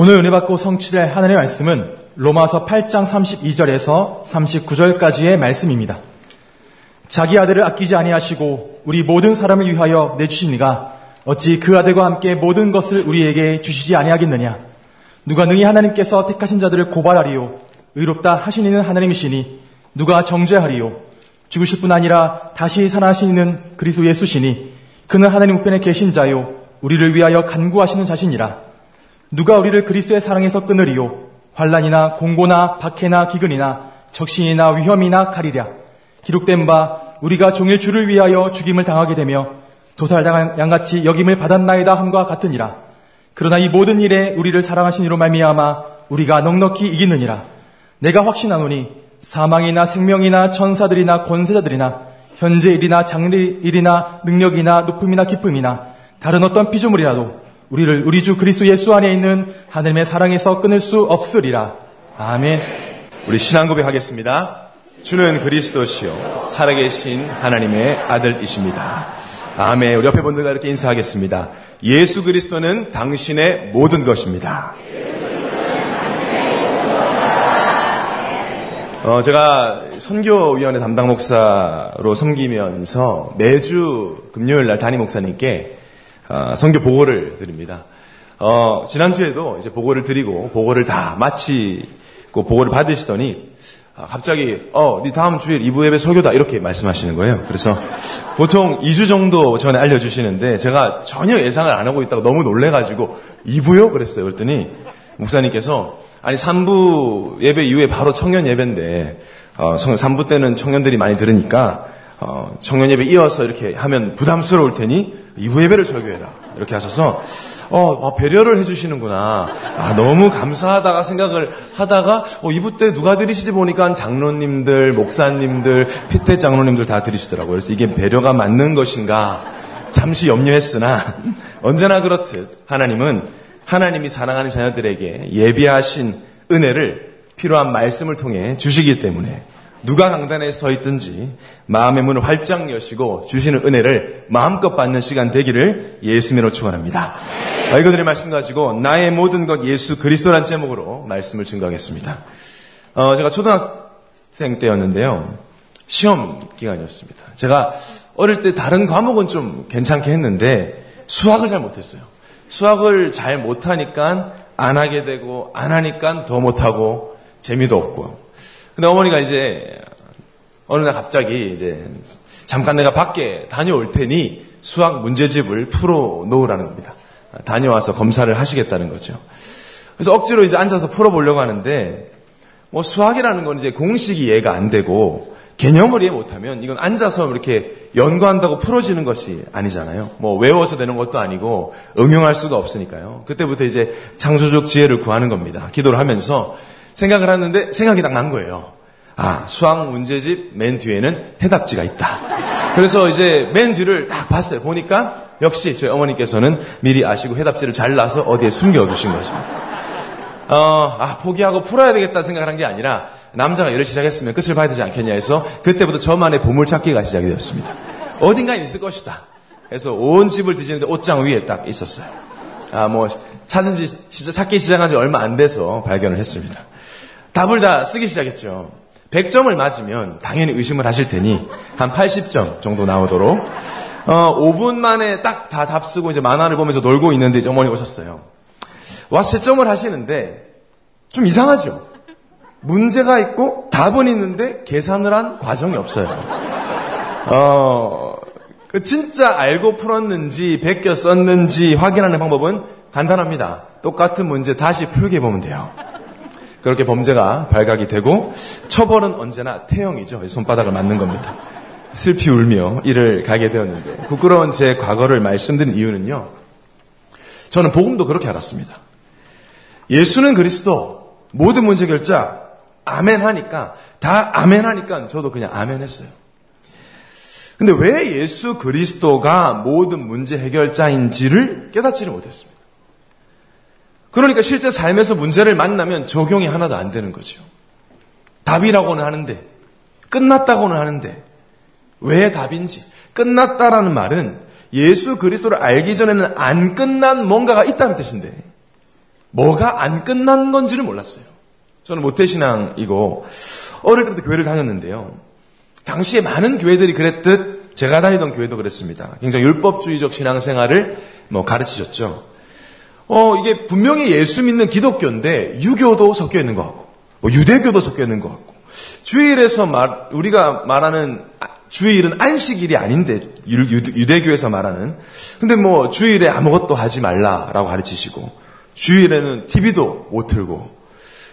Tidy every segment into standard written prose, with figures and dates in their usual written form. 오늘 은혜 받고 성취될 하늘의 말씀은 로마서 8장 32절에서 39절까지의 말씀입니다. 자기 아들을 아끼지 아니하시고 우리 모든 사람을 위하여 내주신 이가 어찌 그 아들과 함께 모든 것을 우리에게 주시지 아니하겠느냐. 누가 능히 하나님께서 택하신 자들을 고발하리요. 의롭다 하신 이는 하나님이시니 누가 정죄하리요. 죽으실 뿐 아니라 다시 살아나신 이는 그리스도 예수시니 그는 하나님 우편에 계신 자요 우리를 위하여 간구하시는 자신이라. 누가 우리를 그리스도의 사랑에서 끊으리요. 환난이나 공고나 박해나 기근이나 적신이나 위험이나 칼이랴. 기록된 바 우리가 종일 주를 위하여 죽임을 당하게 되며 도살당한 양같이 여김을 받았나이다 함과 같으니라. 그러나 이 모든 일에 우리를 사랑하신 이로 말미암아 우리가 넉넉히 이기느니라. 내가 확신하노니 사망이나 생명이나 천사들이나 권세자들이나 현재 일이나 장래 일이나 능력이나 높음이나 깊음이나 다른 어떤 피조물이라도 우리를 우리 주 그리스도 예수 안에 있는 하나님의 사랑에서 끊을 수 없으리라. 아멘. 우리 신앙 고백하겠습니다. 주는 그리스도시요 살아계신 하나님의 아들이십니다. 아멘. 우리 옆에 분들과 이렇게 인사하겠습니다. 예수 그리스도는 당신의 모든 것입니다. 제가 선교위원회 담당 목사로 섬기면서 매주 금요일날 담임 목사님께 선교 보고를 드립니다. 지난주에도 이제 보고를 드리고 보고를 다 마치고 보고를 받으시더니 갑자기 네 다음 주일 2부 예배 설교다 이렇게 말씀하시는 거예요. 그래서 보통 2주 정도 전에 알려주시는데 제가 전혀 예상을 안 하고 있다가 너무 놀래가지고 2부요? 그랬어요. 그랬더니 목사님께서 아니 3부 예배 이후에 바로 청년 예배인데 3부 때는 청년들이 많이 들으니까 청년 예배 이어서 이렇게 하면 부담스러울 테니 2부 예배를 설교해라 이렇게 하셔서 배려를 해주시는구나. 너무 감사하다가 생각을 하다가 2부 때 누가 들으시지 보니까 장로님들, 목사님들, 피태 장로님들 다 들으시더라고요. 그래서 이게 배려가 맞는 것인가 잠시 염려했으나 언제나 그렇듯 하나님이 사랑하는 자녀들에게 예비하신 은혜를 필요한 말씀을 통해 주시기 때문에 누가 강단에 서 있든지 마음의 문을 활짝 여시고 주시는 은혜를 마음껏 받는 시간 되기를 예수님으로 축원합니다. 이거들의 말씀 가지고 나의 모든 것 예수 그리스도란 제목으로 말씀을 증거하겠습니다. 제가 초등학생 때였는데요. 시험 기간이었습니다. 제가 어릴 때 다른 과목은 좀 괜찮게 했는데 수학을 잘 못했어요. 수학을 잘 못하니까 안 하게 되고 안 하니까 더 못하고 재미도 없고. 근데 어머니가 이제 어느 날 갑자기 이제 잠깐 내가 밖에 다녀올 테니 수학 문제집을 풀어놓으라는 겁니다. 다녀와서 검사를 하시겠다는 거죠. 그래서 억지로 이제 앉아서 풀어보려고 하는데 수학이라는 건 이제 공식이 이해가 안 되고 개념을 이해 못하면 이건 앉아서 이렇게 연구한다고 풀어지는 것이 아니잖아요. 외워서 되는 것도 아니고 응용할 수가 없으니까요. 그때부터 이제 창조적 지혜를 구하는 겁니다. 기도를 하면서 생각을 하는데 생각이 딱 난 거예요. 수학 문제집 맨 뒤에는 해답지가 있다. 그래서 이제 맨 뒤를 딱 봤어요. 보니까 역시 저희 어머니께서는 미리 아시고 해답지를 잘라서 어디에 숨겨두신 거죠. 포기하고 풀어야 되겠다 생각을 한 게 아니라 남자가 일을 시작했으면 끝을 봐야 되지 않겠냐 해서 그때부터 저만의 보물찾기가 시작이 되었습니다. 어딘가에 있을 것이다. 그래서 온 집을 뒤지는데 옷장 위에 딱 있었어요. 찾은 지 찾기 시작한 지 얼마 안 돼서 발견을 했습니다. 답을 다 쓰기 시작했죠. 100점을 맞으면 당연히 의심을 하실 테니 한 80점 정도 나오도록 5분 만에 딱 다 답 쓰고 이제 만화를 보면서 놀고 있는데 이제 어머니 오셨어요. 와서 채점을 하시는데 좀 이상하죠. 문제가 있고 답은 있는데 계산을 한 과정이 없어요. 진짜 알고 풀었는지 베껴 썼는지 확인하는 방법은 간단합니다. 똑같은 문제 다시 풀게 보면 돼요. 그렇게 범죄가 발각이 되고 처벌은 언제나 태형이죠. 손바닥을 맞는 겁니다. 슬피 울며 일을 가게 되었는데 부끄러운 제 과거를 말씀드린 이유는요. 저는 복음도 그렇게 알았습니다. 예수는 그리스도 모든 문제 결자 아멘 하니까 저도 그냥 아멘 했어요. 근데 왜 예수 그리스도가 모든 문제 해결자인지를 깨닫지를 못했습니다. 그러니까 실제 삶에서 문제를 만나면 적용이 하나도 안 되는 거죠. 답이라고는 하는데 끝났다고는 하는데 왜 답인지. 끝났다라는 말은 예수 그리스도를 알기 전에는 안 끝난 뭔가가 있다는 뜻인데 뭐가 안 끝난 건지를 몰랐어요. 저는 모태신앙이고 어릴 때부터 교회를 다녔는데요. 당시에 많은 교회들이 그랬듯 제가 다니던 교회도 그랬습니다. 굉장히 율법주의적 신앙생활을 가르치셨죠. 이게 분명히 예수 믿는 기독교인데 유교도 섞여 있는 것 같고 유대교도 섞여 있는 것 같고 주일에서 우리가 말하는 주일은 안식일이 아닌데 유대교에서 말하는 근데 주일에 아무것도 하지 말라라고 가르치시고 주일에는 TV도 못 틀고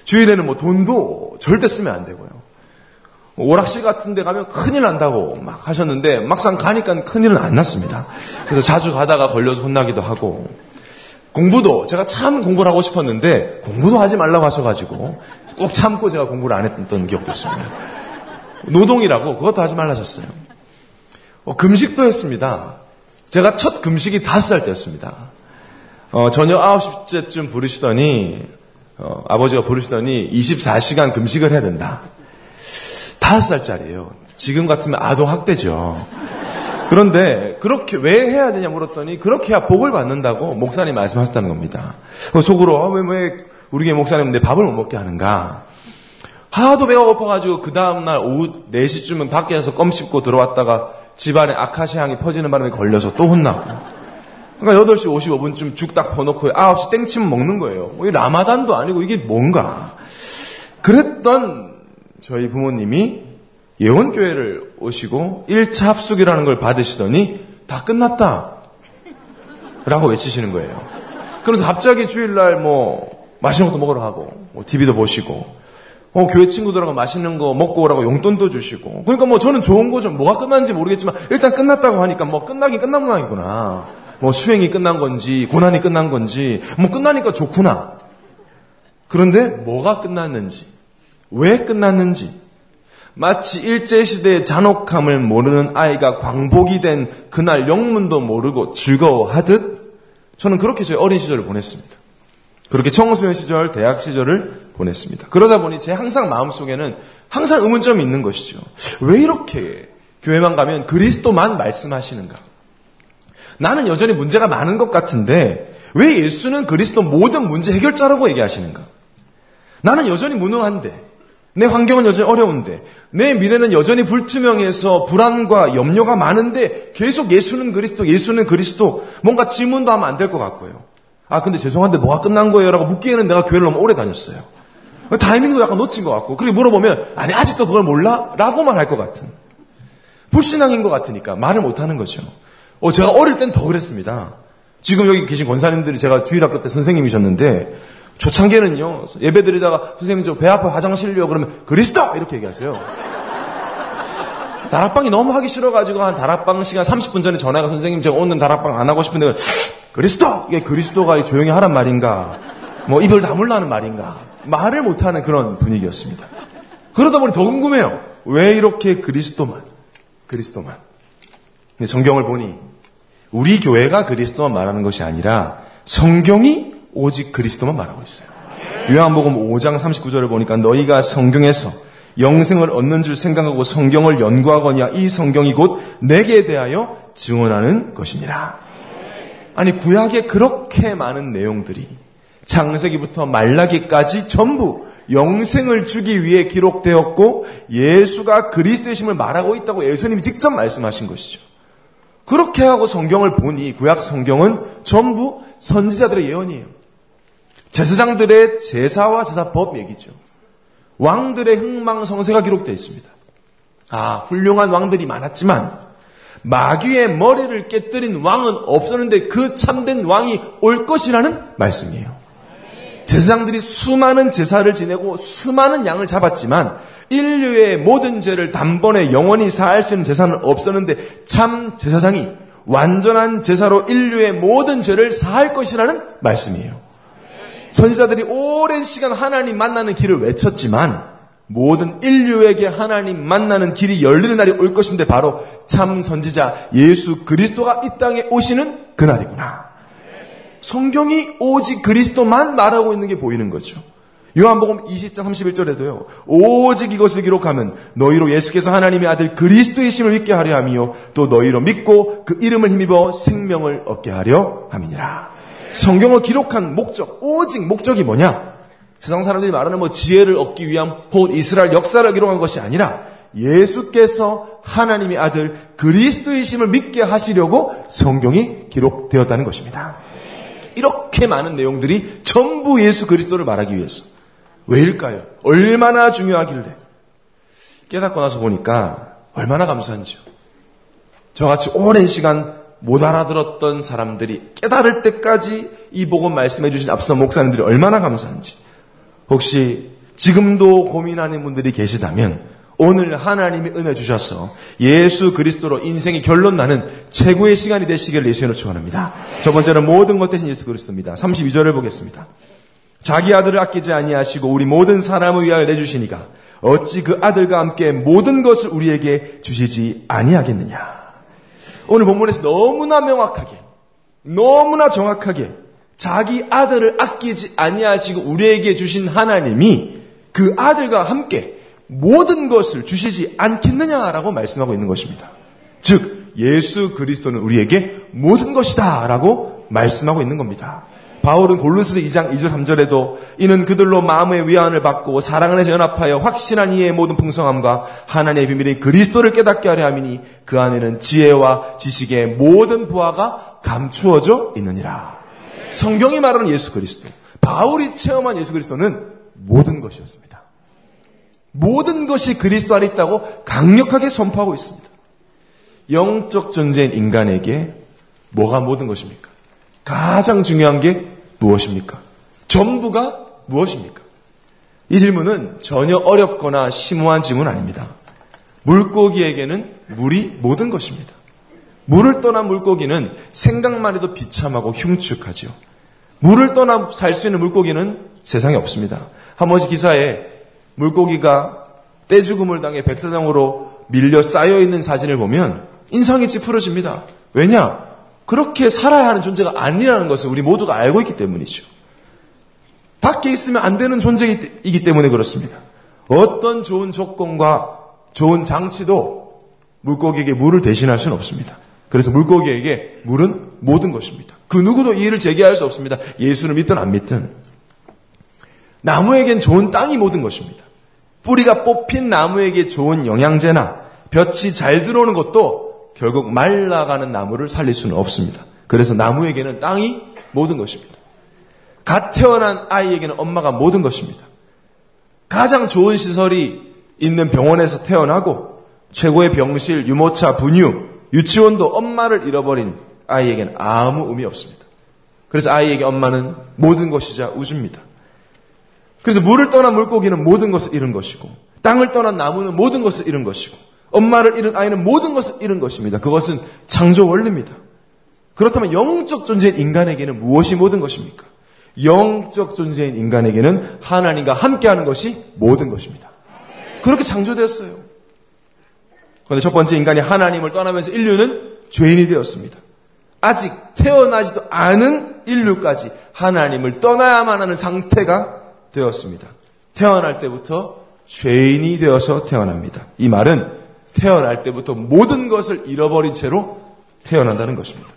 주일에는 돈도 절대 쓰면 안 되고요. 오락실 같은 데 가면 큰일 난다고 막 하셨는데 막상 가니까 큰일은 안 났습니다. 그래서 자주 가다가 걸려서 혼나기도 하고 공부도 제가 참 공부를 하고 싶었는데 공부도 하지 말라고 하셔가지고 꼭 참고 제가 공부를 안 했던 기억도 있습니다. 노동이라고 그것도 하지 말라셨어요. 금식도 했습니다. 제가 첫 금식이 5살 때였습니다. 저녁 9시쯤 부르시더니 아버지가 부르시더니 24시간 금식을 해야 된다. 5살짜리예요. 지금 같으면 아동학대죠. 그런데 그렇게 왜 해야 되냐 물었더니 그렇게 해야 복을 받는다고 목사님 말씀하셨다는 겁니다. 속으로 왜 우리 교회 목사님 내 밥을 못 먹게 하는가. 하도 배가 고파가지고 그 다음날 오후 4시쯤은 밖에서 껌 씹고 들어왔다가 집안에 아카시아 향이 퍼지는 바람에 걸려서 또 혼나고 그러니까 8시 55분쯤 죽 딱 퍼놓고 9시 땡치면 먹는 거예요. 이 라마단도 아니고 이게 뭔가. 그랬던 저희 부모님이 예원교회를 오시고 1차 합숙이라는 걸 받으시더니 다 끝났다 라고 외치시는 거예요. 그래서 갑자기 주일날 맛있는 것도 먹으러 가고 TV도 보시고 교회 친구들하고 맛있는 거 먹고 오라고 용돈도 주시고 그러니까 저는 좋은 거 좀 뭐가 끝났는지 모르겠지만 일단 끝났다고 하니까 끝나긴 끝난 모양이구나. 수행이 끝난 건지 고난이 끝난 건지 끝나니까 좋구나. 그런데 뭐가 끝났는지 왜 끝났는지 마치 일제시대의 잔혹함을 모르는 아이가 광복이 된 그날 영문도 모르고 즐거워하듯 저는 그렇게 제 어린 시절을 보냈습니다. 그렇게 청소년 시절, 대학 시절을 보냈습니다. 그러다 보니 제 항상 마음속에는 항상 의문점이 있는 것이죠. 왜 이렇게 교회만 가면 그리스도만 말씀하시는가? 나는 여전히 문제가 많은 것 같은데 왜 예수는 그리스도 모든 문제 해결자라고 얘기하시는가? 나는 여전히 무능한데 내 환경은 여전히 어려운데 내 미래는 여전히 불투명해서 불안과 염려가 많은데 계속 예수는 그리스도, 예수는 그리스도 뭔가 질문도 하면 안 될 것 같고요. 근데 죄송한데 뭐가 끝난 거예요? 라고 묻기에는 내가 교회를 너무 오래 다녔어요. 타이밍도 약간 놓친 것 같고 그렇게 물어보면 아니 아직도 그걸 몰라? 라고만 할 것 같은 불신앙인 것 같으니까 말을 못하는 거죠. 제가 어릴 땐 더 그랬습니다. 지금 여기 계신 권사님들이 제가 주일학교 때 선생님이셨는데 초창기에는요 예배드리다가 선생님 저 배 아파 화장실요 그러면 그리스도 이렇게 얘기하세요. 다락방이 너무 하기 싫어가지고 한 다락방 시간 30분 전에 전화가 선생님 제가 오늘 다락방 안 하고 싶은데 그리스도 이게 그리스도가 조용히 하란 말인가 입을 다물라는 말인가 말을 못하는 그런 분위기였습니다. 그러다 보니 더 궁금해요. 왜 이렇게 그리스도만 근데 성경을 보니 우리 교회가 그리스도만 말하는 것이 아니라 성경이 오직 그리스도만 말하고 있어요. 요한복음 5장 39절을 보니까 너희가 성경에서 영생을 얻는 줄 생각하고 성경을 연구하거니와 이 성경이 곧 내게 대하여 증언하는 것이니라. 아니 구약에 그렇게 많은 내용들이 창세기부터 말라기까지 전부 영생을 주기 위해 기록되었고 예수가 그리스도이심을 말하고 있다고 예수님이 직접 말씀하신 것이죠. 그렇게 하고 성경을 보니 구약 성경은 전부 선지자들의 예언이에요. 제사장들의 제사와 제사법 얘기죠. 왕들의 흥망성쇠가 기록되어 있습니다. 훌륭한 왕들이 많았지만 마귀의 머리를 깨뜨린 왕은 없었는데 그 참된 왕이 올 것이라는 말씀이에요. 제사장들이 수많은 제사를 지내고 수많은 양을 잡았지만 인류의 모든 죄를 단번에 영원히 사할 수 있는 제사는 없었는데 참 제사장이 완전한 제사로 인류의 모든 죄를 사할 것이라는 말씀이에요. 선지자들이 오랜 시간 하나님 만나는 길을 외쳤지만 모든 인류에게 하나님 만나는 길이 열리는 날이 올 것인데 바로 참 선지자 예수 그리스도가 이 땅에 오시는 그날이구나. 성경이 오직 그리스도만 말하고 있는 게 보이는 거죠. 요한복음 20장 31절에도요. 오직 이것을 기록하면 너희로 예수께서 하나님의 아들 그리스도이심을 믿게 하려 하며 또 너희로 믿고 그 이름을 힘입어 생명을 얻게 하려 함이니라. 성경을 기록한 목적, 오직 목적이 뭐냐? 세상 사람들이 말하는 뭐 지혜를 얻기 위함, 혹은 이스라엘 역사를 기록한 것이 아니라 예수께서 하나님의 아들 그리스도이심을 믿게 하시려고 성경이 기록되었다는 것입니다. 이렇게 많은 내용들이 전부 예수 그리스도를 말하기 위해서. 왜일까요? 얼마나 중요하길래? 깨닫고 나서 보니까 얼마나 감사한지요. 저같이 오랜 시간 못 알아들었던 사람들이 깨달을 때까지 이 복음 말씀해 주신 앞선 목사님들이 얼마나 감사한지. 혹시 지금도 고민하는 분들이 계시다면 오늘 하나님이 은혜 주셔서 예수 그리스도로 인생이 결론 나는 최고의 시간이 되시기를 예수님으로 축원합니다. 첫 번째는 모든 것 대신 예수 그리스도입니다. 32절을 보겠습니다. 자기 아들을 아끼지 아니하시고 우리 모든 사람을 위하여 내주시니가 어찌 그 아들과 함께 모든 것을 우리에게 주시지 아니하겠느냐. 오늘 본문에서 너무나 명확하게, 너무나 정확하게 자기 아들을 아끼지 아니하시고 우리에게 주신 하나님이 그 아들과 함께 모든 것을 주시지 않겠느냐라고 말씀하고 있는 것입니다. 즉 예수 그리스도는 우리에게 모든 것이다 라고 말씀하고 있는 겁니다. 바울은 골로새서 2장 2절 3절에도 이는 그들로 마음의 위안을 받고 사랑 안에서 연합하여 확신한 이의 모든 풍성함과 하나님의 비밀인 그리스도를 깨닫게 하려 함이니 그 안에는 지혜와 지식의 모든 보화가 감추어져 있느니라. 성경이 말하는 예수 그리스도, 바울이 체험한 예수 그리스도는 모든 것이었습니다. 모든 것이 그리스도 안에 있다고 강력하게 선포하고 있습니다. 영적 존재인 인간에게 뭐가 모든 것입니까? 가장 중요한 게 무엇입니까? 전부가 무엇입니까? 이 질문은 전혀 어렵거나 심오한 질문 아닙니다. 물고기에게는 물이 모든 것입니다. 물을 떠난 물고기는 생각만 해도 비참하고 흉측하지요. 물을 떠나 살 수 있는 물고기는 세상에 없습니다. 한 번씩 기사에 물고기가 떼죽음을 당해 백사장으로 밀려 쌓여있는 사진을 보면 인상이 찌푸려집니다. 왜냐? 그렇게 살아야 하는 존재가 아니라는 것을 우리 모두가 알고 있기 때문이죠. 밖에 있으면 안 되는 존재이기 때문에 그렇습니다. 어떤 좋은 조건과 좋은 장치도 물고기에게 물을 대신할 수는 없습니다. 그래서 물고기에게 물은 모든 것입니다. 그 누구도 이의를 제기할 수 없습니다. 예수를 믿든 안 믿든. 나무에겐 좋은 땅이 모든 것입니다. 뿌리가 뽑힌 나무에게 좋은 영양제나 볕이 잘 들어오는 것도 결국 말라가는 나무를 살릴 수는 없습니다. 그래서 나무에게는 땅이 모든 것입니다. 갓 태어난 아이에게는 엄마가 모든 것입니다. 가장 좋은 시설이 있는 병원에서 태어나고 최고의 병실, 유모차, 분유, 유치원도 엄마를 잃어버린 아이에게는 아무 의미 없습니다. 그래서 아이에게 엄마는 모든 것이자 우주입니다. 그래서 물을 떠난 물고기는 모든 것을 잃은 것이고 땅을 떠난 나무는 모든 것을 잃은 것이고 엄마를 잃은 아이는 모든 것을 잃은 것입니다. 그것은 창조 원리입니다. 그렇다면 영적 존재인 인간에게는 무엇이 모든 것입니까? 영적 존재인 인간에게는 하나님과 함께하는 것이 모든 것입니다. 그렇게 창조되었어요. 그런데 첫 번째 인간이 하나님을 떠나면서 인류는 죄인이 되었습니다. 아직 태어나지도 않은 인류까지 하나님을 떠나야만 하는 상태가 되었습니다. 태어날 때부터 죄인이 되어서 태어납니다. 이 말은 태어날 때부터 모든 것을 잃어버린 채로 태어난다는 것입니다.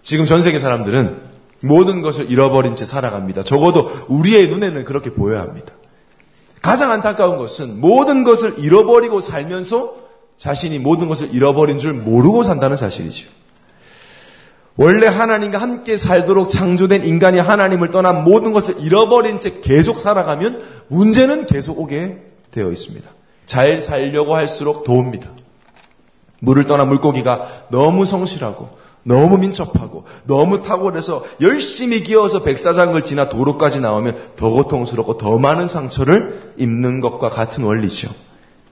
지금 전 세계 사람들은 모든 것을 잃어버린 채 살아갑니다. 적어도 우리의 눈에는 그렇게 보여야 합니다. 가장 안타까운 것은 모든 것을 잃어버리고 살면서 자신이 모든 것을 잃어버린 줄 모르고 산다는 사실이지요. 원래 하나님과 함께 살도록 창조된 인간이 하나님을 떠난 모든 것을 잃어버린 채 계속 살아가면 문제는 계속 오게 되어 있습니다. 잘 살려고 할수록 더웁니다. 물을 떠난 물고기가 너무 성실하고 너무 민첩하고 너무 탁월해서 열심히 기어서 백사장을 지나 도로까지 나오면 더 고통스럽고 더 많은 상처를 입는 것과 같은 원리죠.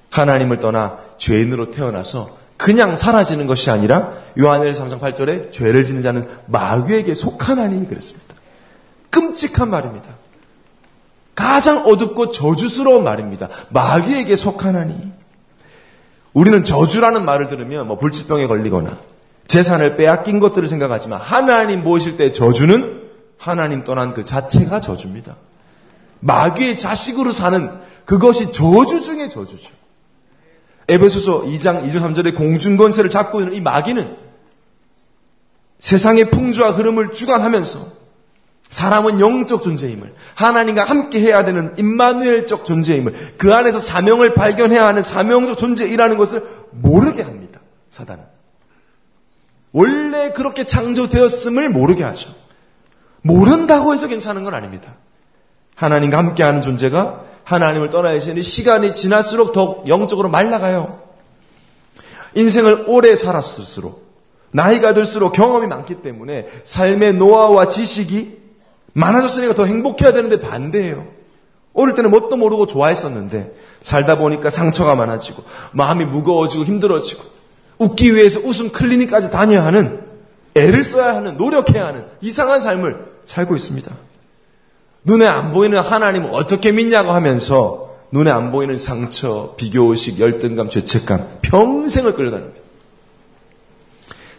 하나님을 떠나 죄인으로 태어나서 그냥 사라지는 것이 아니라 요한일서 3장 8절에 죄를 짓는 자는 마귀에게 속한 하나님이 그랬습니다. 끔찍한 말입니다. 가장 어둡고 저주스러운 말입니다. 마귀에게 속하나니. 우리는 저주라는 말을 들으면 불치병에 걸리거나 재산을 빼앗긴 것들을 생각하지만 하나님 모실 때 저주는 하나님 떠난 그 자체가 저주입니다. 마귀의 자식으로 사는 그것이 저주 중에 저주죠. 에베소서 2장 2절 3절에 공중권세를 잡고 있는 이 마귀는 세상의 풍조와 흐름을 주관하면서 사람은 영적 존재임을, 하나님과 함께 해야 되는 임마누엘적 존재임을, 그 안에서 사명을 발견해야 하는 사명적 존재이라는 것을 모르게 합니다. 사단은 원래 그렇게 창조되었음을 모르게 하죠. 모른다고 해서 괜찮은 건 아닙니다. 하나님과 함께하는 존재가 하나님을 떠나 계시니 시간이 지날수록 더욱 영적으로 말라가요. 인생을 오래 살았을수록, 나이가 들수록 경험이 많기 때문에 삶의 노하우와 지식이 많아졌으니까 더 행복해야 되는데 반대예요. 어릴 때는 뭣도 모르고 좋아했었는데 살다 보니까 상처가 많아지고 마음이 무거워지고 힘들어지고 웃기 위해서 웃음 클리닉까지 다녀야 하는, 애를 써야 하는, 노력해야 하는 이상한 삶을 살고 있습니다. 눈에 안 보이는 하나님을 어떻게 믿냐고 하면서 눈에 안 보이는 상처, 비교의식, 열등감, 죄책감 평생을 끌려다닙니다.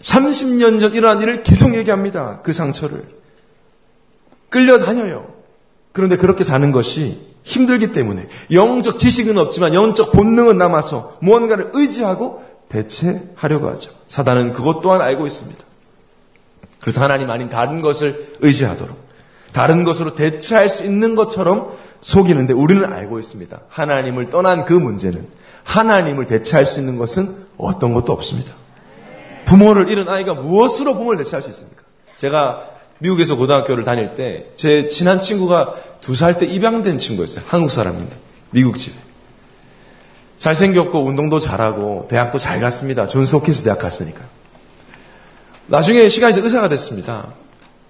30년 전 일어난 일을 계속 얘기합니다. 그 상처를 끌려다녀요. 그런데 그렇게 사는 것이 힘들기 때문에 영적 지식은 없지만 영적 본능은 남아서 무언가를 의지하고 대체하려고 하죠. 사단은 그것 또한 알고 있습니다. 그래서 하나님 아닌 다른 것을 의지하도록, 다른 것으로 대체할 수 있는 것처럼 속이는데 우리는 알고 있습니다. 하나님을 떠난 그 문제는, 하나님을 대체할 수 있는 것은 어떤 것도 없습니다. 부모를 잃은 아이가 무엇으로 부모를 대체할 수 있습니까? 제가 미국에서 고등학교를 다닐 때 제 친한 친구가 2살 때 입양된 친구였어요. 한국 사람입니다. 미국 집에. 잘생겼고 운동도 잘하고 대학도 잘 갔습니다. 존스 홉킨스 대학 갔으니까. 나중에 시간이 있어 의사가 됐습니다.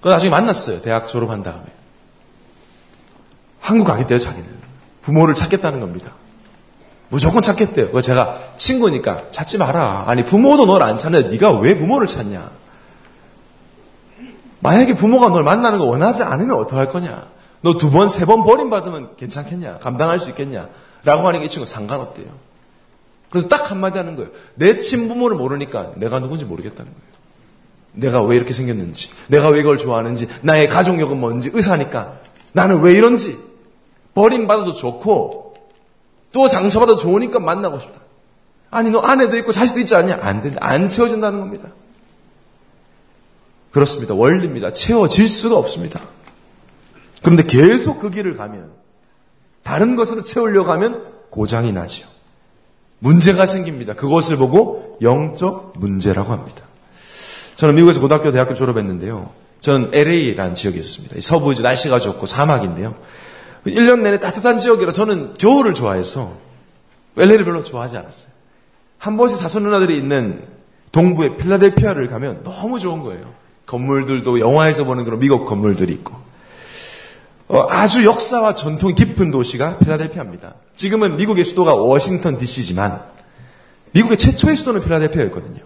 그 나중에 만났어요. 대학 졸업한 다음에. 한국 가겠대요, 자기는. 부모를 찾겠다는 겁니다. 무조건 찾겠대요. 그거 제가 친구니까 찾지 마라. 아니 부모도 널 안 찾는데 네가 왜 부모를 찾냐. 만약에 부모가 널 만나는 거 원하지 않으면 어떡할 거냐. 너 두 번, 세 번 버림받으면 괜찮겠냐. 감당할 수 있겠냐. 라고 하는 게 이 친구가 상관없대요. 그래서 딱 한마디 하는 거예요. 내 친부모를 모르니까 내가 누군지 모르겠다는 거예요. 내가 왜 이렇게 생겼는지, 내가 왜 이걸 좋아하는지, 나의 가족력은 뭔지, 의사니까 나는 왜 이런지, 버림받아도 좋고 또 상처받아도 좋으니까 만나고 싶다. 아니 너 아내도 있고 자식도 있지 않냐. 안 된다. 안 채워진다는 겁니다. 그렇습니다. 원리입니다. 채워질 수가 없습니다. 그런데 계속 그 길을 가면, 다른 것으로 채우려고 하면 고장이 나죠. 문제가 생깁니다. 그것을 보고 영적 문제라고 합니다. 저는 미국에서 고등학교, 대학교 졸업했는데요. 저는 LA라는 지역에 있었습니다. 서부 날씨가 좋고 사막인데요. 1년 내내 따뜻한 지역이라 저는 겨울을 좋아해서 LA를 별로 좋아하지 않았어요. 한 번씩 사촌 누나들이 있는 동부의 필라델피아를 가면 너무 좋은 거예요. 건물들도 영화에서 보는 그런 미국 건물들이 있고, 아주 역사와 전통이 깊은 도시가 필라델피아입니다. 지금은 미국의 수도가 워싱턴 DC지만 미국의 최초의 수도는 필라델피아였거든요.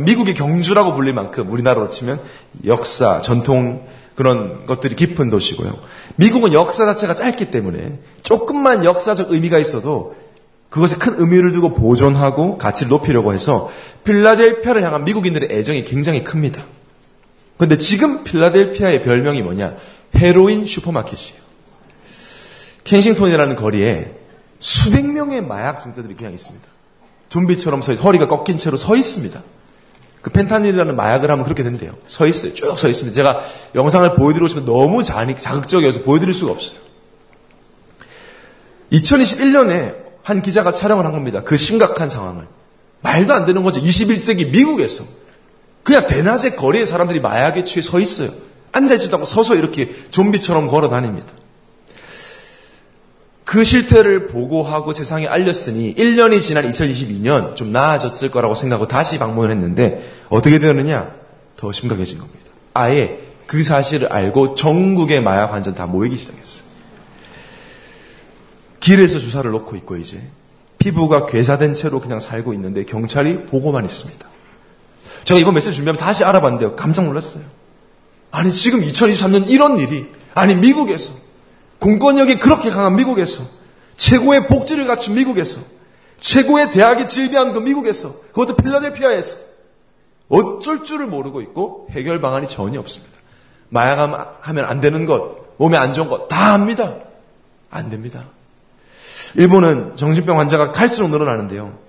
미국의 경주라고 불릴 만큼 우리나라로 치면 역사, 전통 그런 것들이 깊은 도시고요. 미국은 역사 자체가 짧기 때문에 조금만 역사적 의미가 있어도 그것에 큰 의미를 두고 보존하고 가치를 높이려고 해서 필라델피아를 향한 미국인들의 애정이 굉장히 큽니다. 그런데 지금 필라델피아의 별명이 뭐냐? 헤로인 슈퍼마켓이에요. 켄싱턴이라는 거리에 수백 명의 마약 중세들이 그냥 있습니다. 좀비처럼 허리가 꺾인 채로 서 있습니다. 그 펜타닐이라는 마약을 하면 그렇게 된대요. 서 있어요. 쭉 서 있습니다. 제가 영상을 보여드리고 싶으면 너무 자극적이어서 보여드릴 수가 없어요. 2021년에 한 기자가 촬영을 한 겁니다. 그 심각한 상황을. 말도 안 되는 거죠. 21세기 미국에서 그냥 대낮에 거리에 사람들이 마약에 취해 서 있어요. 앉아있지도 않고 서서 이렇게 좀비처럼 걸어 다닙니다. 그 실태를 보고하고 세상에 알렸으니 1년이 지난 2022년 좀 나아졌을 거라고 생각하고 다시 방문을 했는데 어떻게 되었느냐? 더 심각해진 겁니다. 아예 그 사실을 알고 전국의 마약 환자 다 모이기 시작했어요. 길에서 주사를 놓고 있고 이제 피부가 괴사된 채로 그냥 살고 있는데 경찰이 보고만 있습니다. 제가 이번 메시지 준비하면 다시 알아봤는데요. 깜짝 놀랐어요. 아니 지금 2023년 이런 일이, 아니 미국에서, 공권력이 그렇게 강한 미국에서, 최고의 복지를 갖춘 미국에서, 최고의 대학이 질비한 그 미국에서, 그것도 필라델피아에서 어쩔 줄을 모르고 있고 해결 방안이 전혀 없습니다. 마약하면 안 되는 것, 몸에 안 좋은 것 다 압니다. 안 됩니다. 일본은 정신병 환자가 갈수록 늘어나는데요.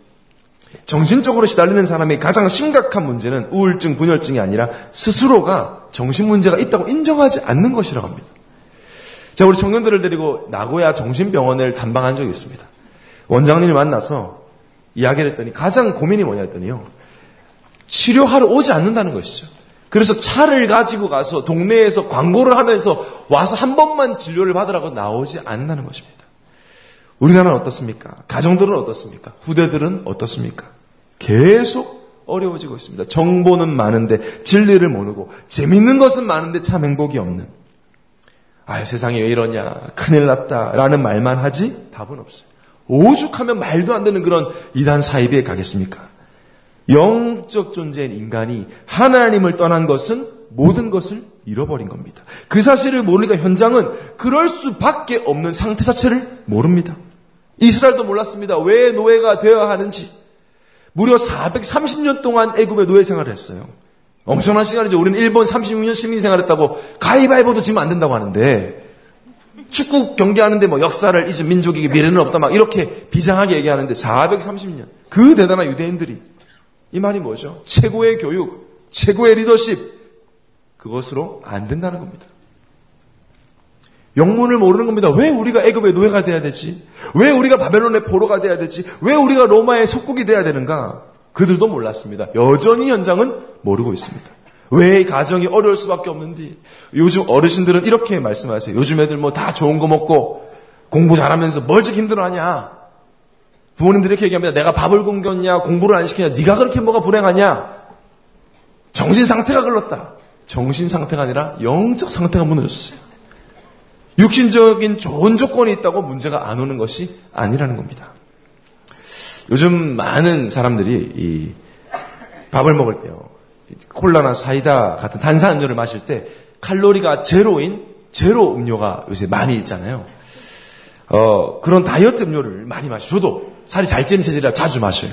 정신적으로 시달리는 사람의 가장 심각한 문제는 우울증, 분열증이 아니라 스스로가 정신문제가 있다고 인정하지 않는 것이라고 합니다. 제가 우리 청년들을 데리고 나고야 정신병원을 담방한 적이 있습니다. 원장님을 만나서 이야기를 했더니 가장 고민이 뭐냐 했더니요. 치료하러 오지 않는다는 것이죠. 그래서 차를 가지고 가서 동네에서 광고를 하면서 와서 한 번만 진료를 받으라고 나오지 않는다는 것입니다. 우리나라는 어떻습니까? 가정들은 어떻습니까? 후대들은 어떻습니까? 계속 어려워지고 있습니다. 정보는 많은데 진리를 모르고 재밌는 것은 많은데 참 행복이 없는. 아유 세상에 왜 이러냐, 큰일 났다 라는 말만 하지 답은 없어요. 오죽하면 말도 안 되는 그런 이단 사이비에 가겠습니까? 영적 존재인 인간이 하나님을 떠난 것은 모든 것을 잃어버린 겁니다. 그 사실을 모르니까 현장은 그럴 수밖에 없는 상태 자체를 모릅니다. 이스라엘도 몰랐습니다. 왜 노예가 되어야 하는지. 무려 430년 동안 애굽의 노예 생활을 했어요. 엄청난 시간이죠. 우리는 일본 36년 시민 생활했다고 가위바위보도 지면 안 된다고 하는데, 축구 경기하는데 뭐 역사를 잊은 민족에게 미래는 없다 막 이렇게 비장하게 얘기하는데 430년. 그 대단한 유대인들이, 이 말이 뭐죠? 최고의 교육, 최고의 리더십, 그것으로 안 된다는 겁니다. 영문을 모르는 겁니다. 왜 우리가 애굽의 노예가 돼야 되지? 왜 우리가 바벨론의 포로가 돼야 되지? 왜 우리가 로마의 속국이 돼야 되는가? 그들도 몰랐습니다. 여전히 현장은 모르고 있습니다. 왜 가정이 어려울 수밖에 없는지. 요즘 어르신들은 이렇게 말씀하세요. 요즘 애들 뭐 다 좋은 거 먹고 공부 잘하면서 뭘 저렇게 힘들어하냐. 부모님들이 이렇게 얘기합니다. 내가 밥을 굶겼냐, 공부를 안 시키냐, 네가 그렇게 뭐가 불행하냐. 정신 상태가 글렀다. 정신 상태가 아니라 영적 상태가 무너졌어요. 육신적인 좋은 조건이 있다고 문제가 안 오는 것이 아니라는 겁니다. 요즘 많은 사람들이 이 밥을 먹을 때요, 콜라나 사이다 같은 탄산음료를 마실 때 칼로리가 제로인 제로 음료가 요새 많이 있잖아요. 그런 다이어트 음료를 많이 마셔요. 저도 살이 잘 찌는 체질이라 자주 마셔요.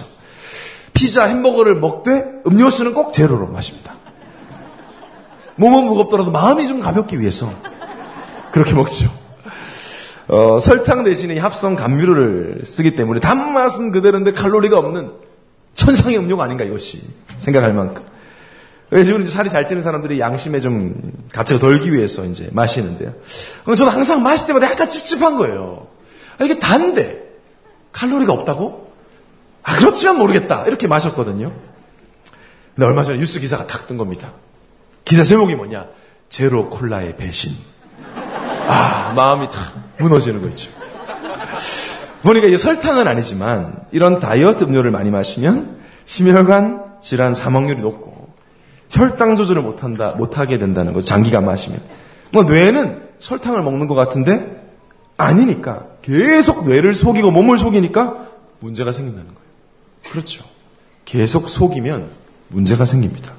피자, 햄버거를 먹되 음료수는 꼭 제로로 마십니다. 몸은 무겁더라도 마음이 좀 가볍기 위해서 그렇게 먹죠. 설탕 대신에 합성 감미료를 쓰기 때문에 단맛은 그대로인데 칼로리가 없는 천상의 음료가 아닌가, 이것이 생각할 만큼. 그래서 이제 살이 잘 찌는 사람들이 양심에 좀 가치가 덜기 위해서 이제 마시는데요. 그럼 저는 항상 마실 때마다 약간 찝찝한 거예요. 아, 이게 단데 칼로리가 없다고? 아, 그렇지만 모르겠다 이렇게 마셨거든요. 근데 얼마 전에 뉴스 기사가 딱 뜬 겁니다. 기사 제목이 뭐냐? 제로 콜라의 배신. 아, 마음이 다 무너지는 거 있죠. 보니까 이게 설탕은 아니지만 이런 다이어트 음료를 많이 마시면 심혈관 질환 사망률이 높고 혈당 조절을 못하게 된다는 거죠. 장기간 마시면. 뭐 뇌는 설탕을 먹는 것 같은데 아니니까 계속 뇌를 속이고 몸을 속이니까 문제가 생긴다는 거예요. 그렇죠. 계속 속이면 문제가 생깁니다.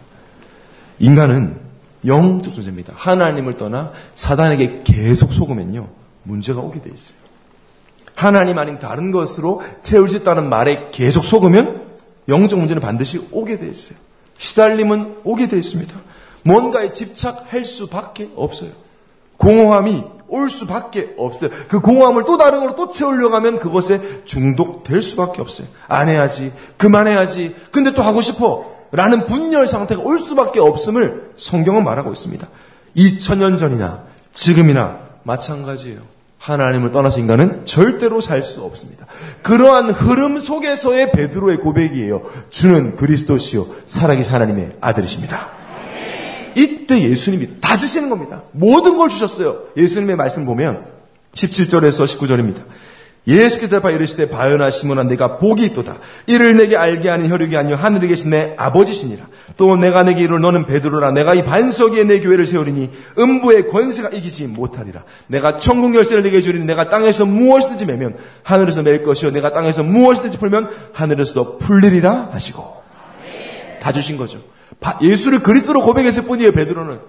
인간은 영적 존재입니다. 하나님을 떠나 사단에게 계속 속으면요, 문제가 오게 돼 있어요. 하나님 아닌 다른 것으로 채울 수 있다는 말에 계속 속으면 영적 문제는 반드시 오게 돼 있어요. 시달림은 오게 돼 있습니다. 뭔가에 집착할 수밖에 없어요. 공허함이 올 수밖에 없어요. 그 공허함을 또 다른 걸로 또 채우려고 하면 그것에 중독될 수밖에 없어요. 안 해야지, 그만해야지, 근데 또 하고 싶어 라는 분열 상태가 올 수밖에 없음을 성경은 말하고 있습니다. 2000년 전이나 지금이나 마찬가지예요. 하나님을 떠나서 인간은 절대로 살 수 없습니다. 그러한 흐름 속에서의 베드로의 고백이에요. 주는 그리스도시요 살아계신 하나님의 아들이십니다. 이때 예수님이 다지시는 겁니다. 모든 걸 주셨어요. 예수님의 말씀 보면 17절에서 19절입니다. 예수께서 대답하여 이르시되 바요나 시몬아 내가 복이 있도다. 이를 내게 알게 하는 혈육이 아니요 하늘에 계신 내 아버지시니라. 또 내가 내게 이르러 너는 베드로라. 내가 이 반석 위에 내 교회를 세우리니 음부의 권세가 이기지 못하리라. 내가 천국 열쇠를 내게 주리니 내가 땅에서 무엇이든지 매면 하늘에서 맬 것이요 내가 땅에서 무엇이든지 풀면 하늘에서도 풀리리라 하시고. 다 주신 거죠. 예수를 그리스도로 고백했을 뿐이에요. 베드로는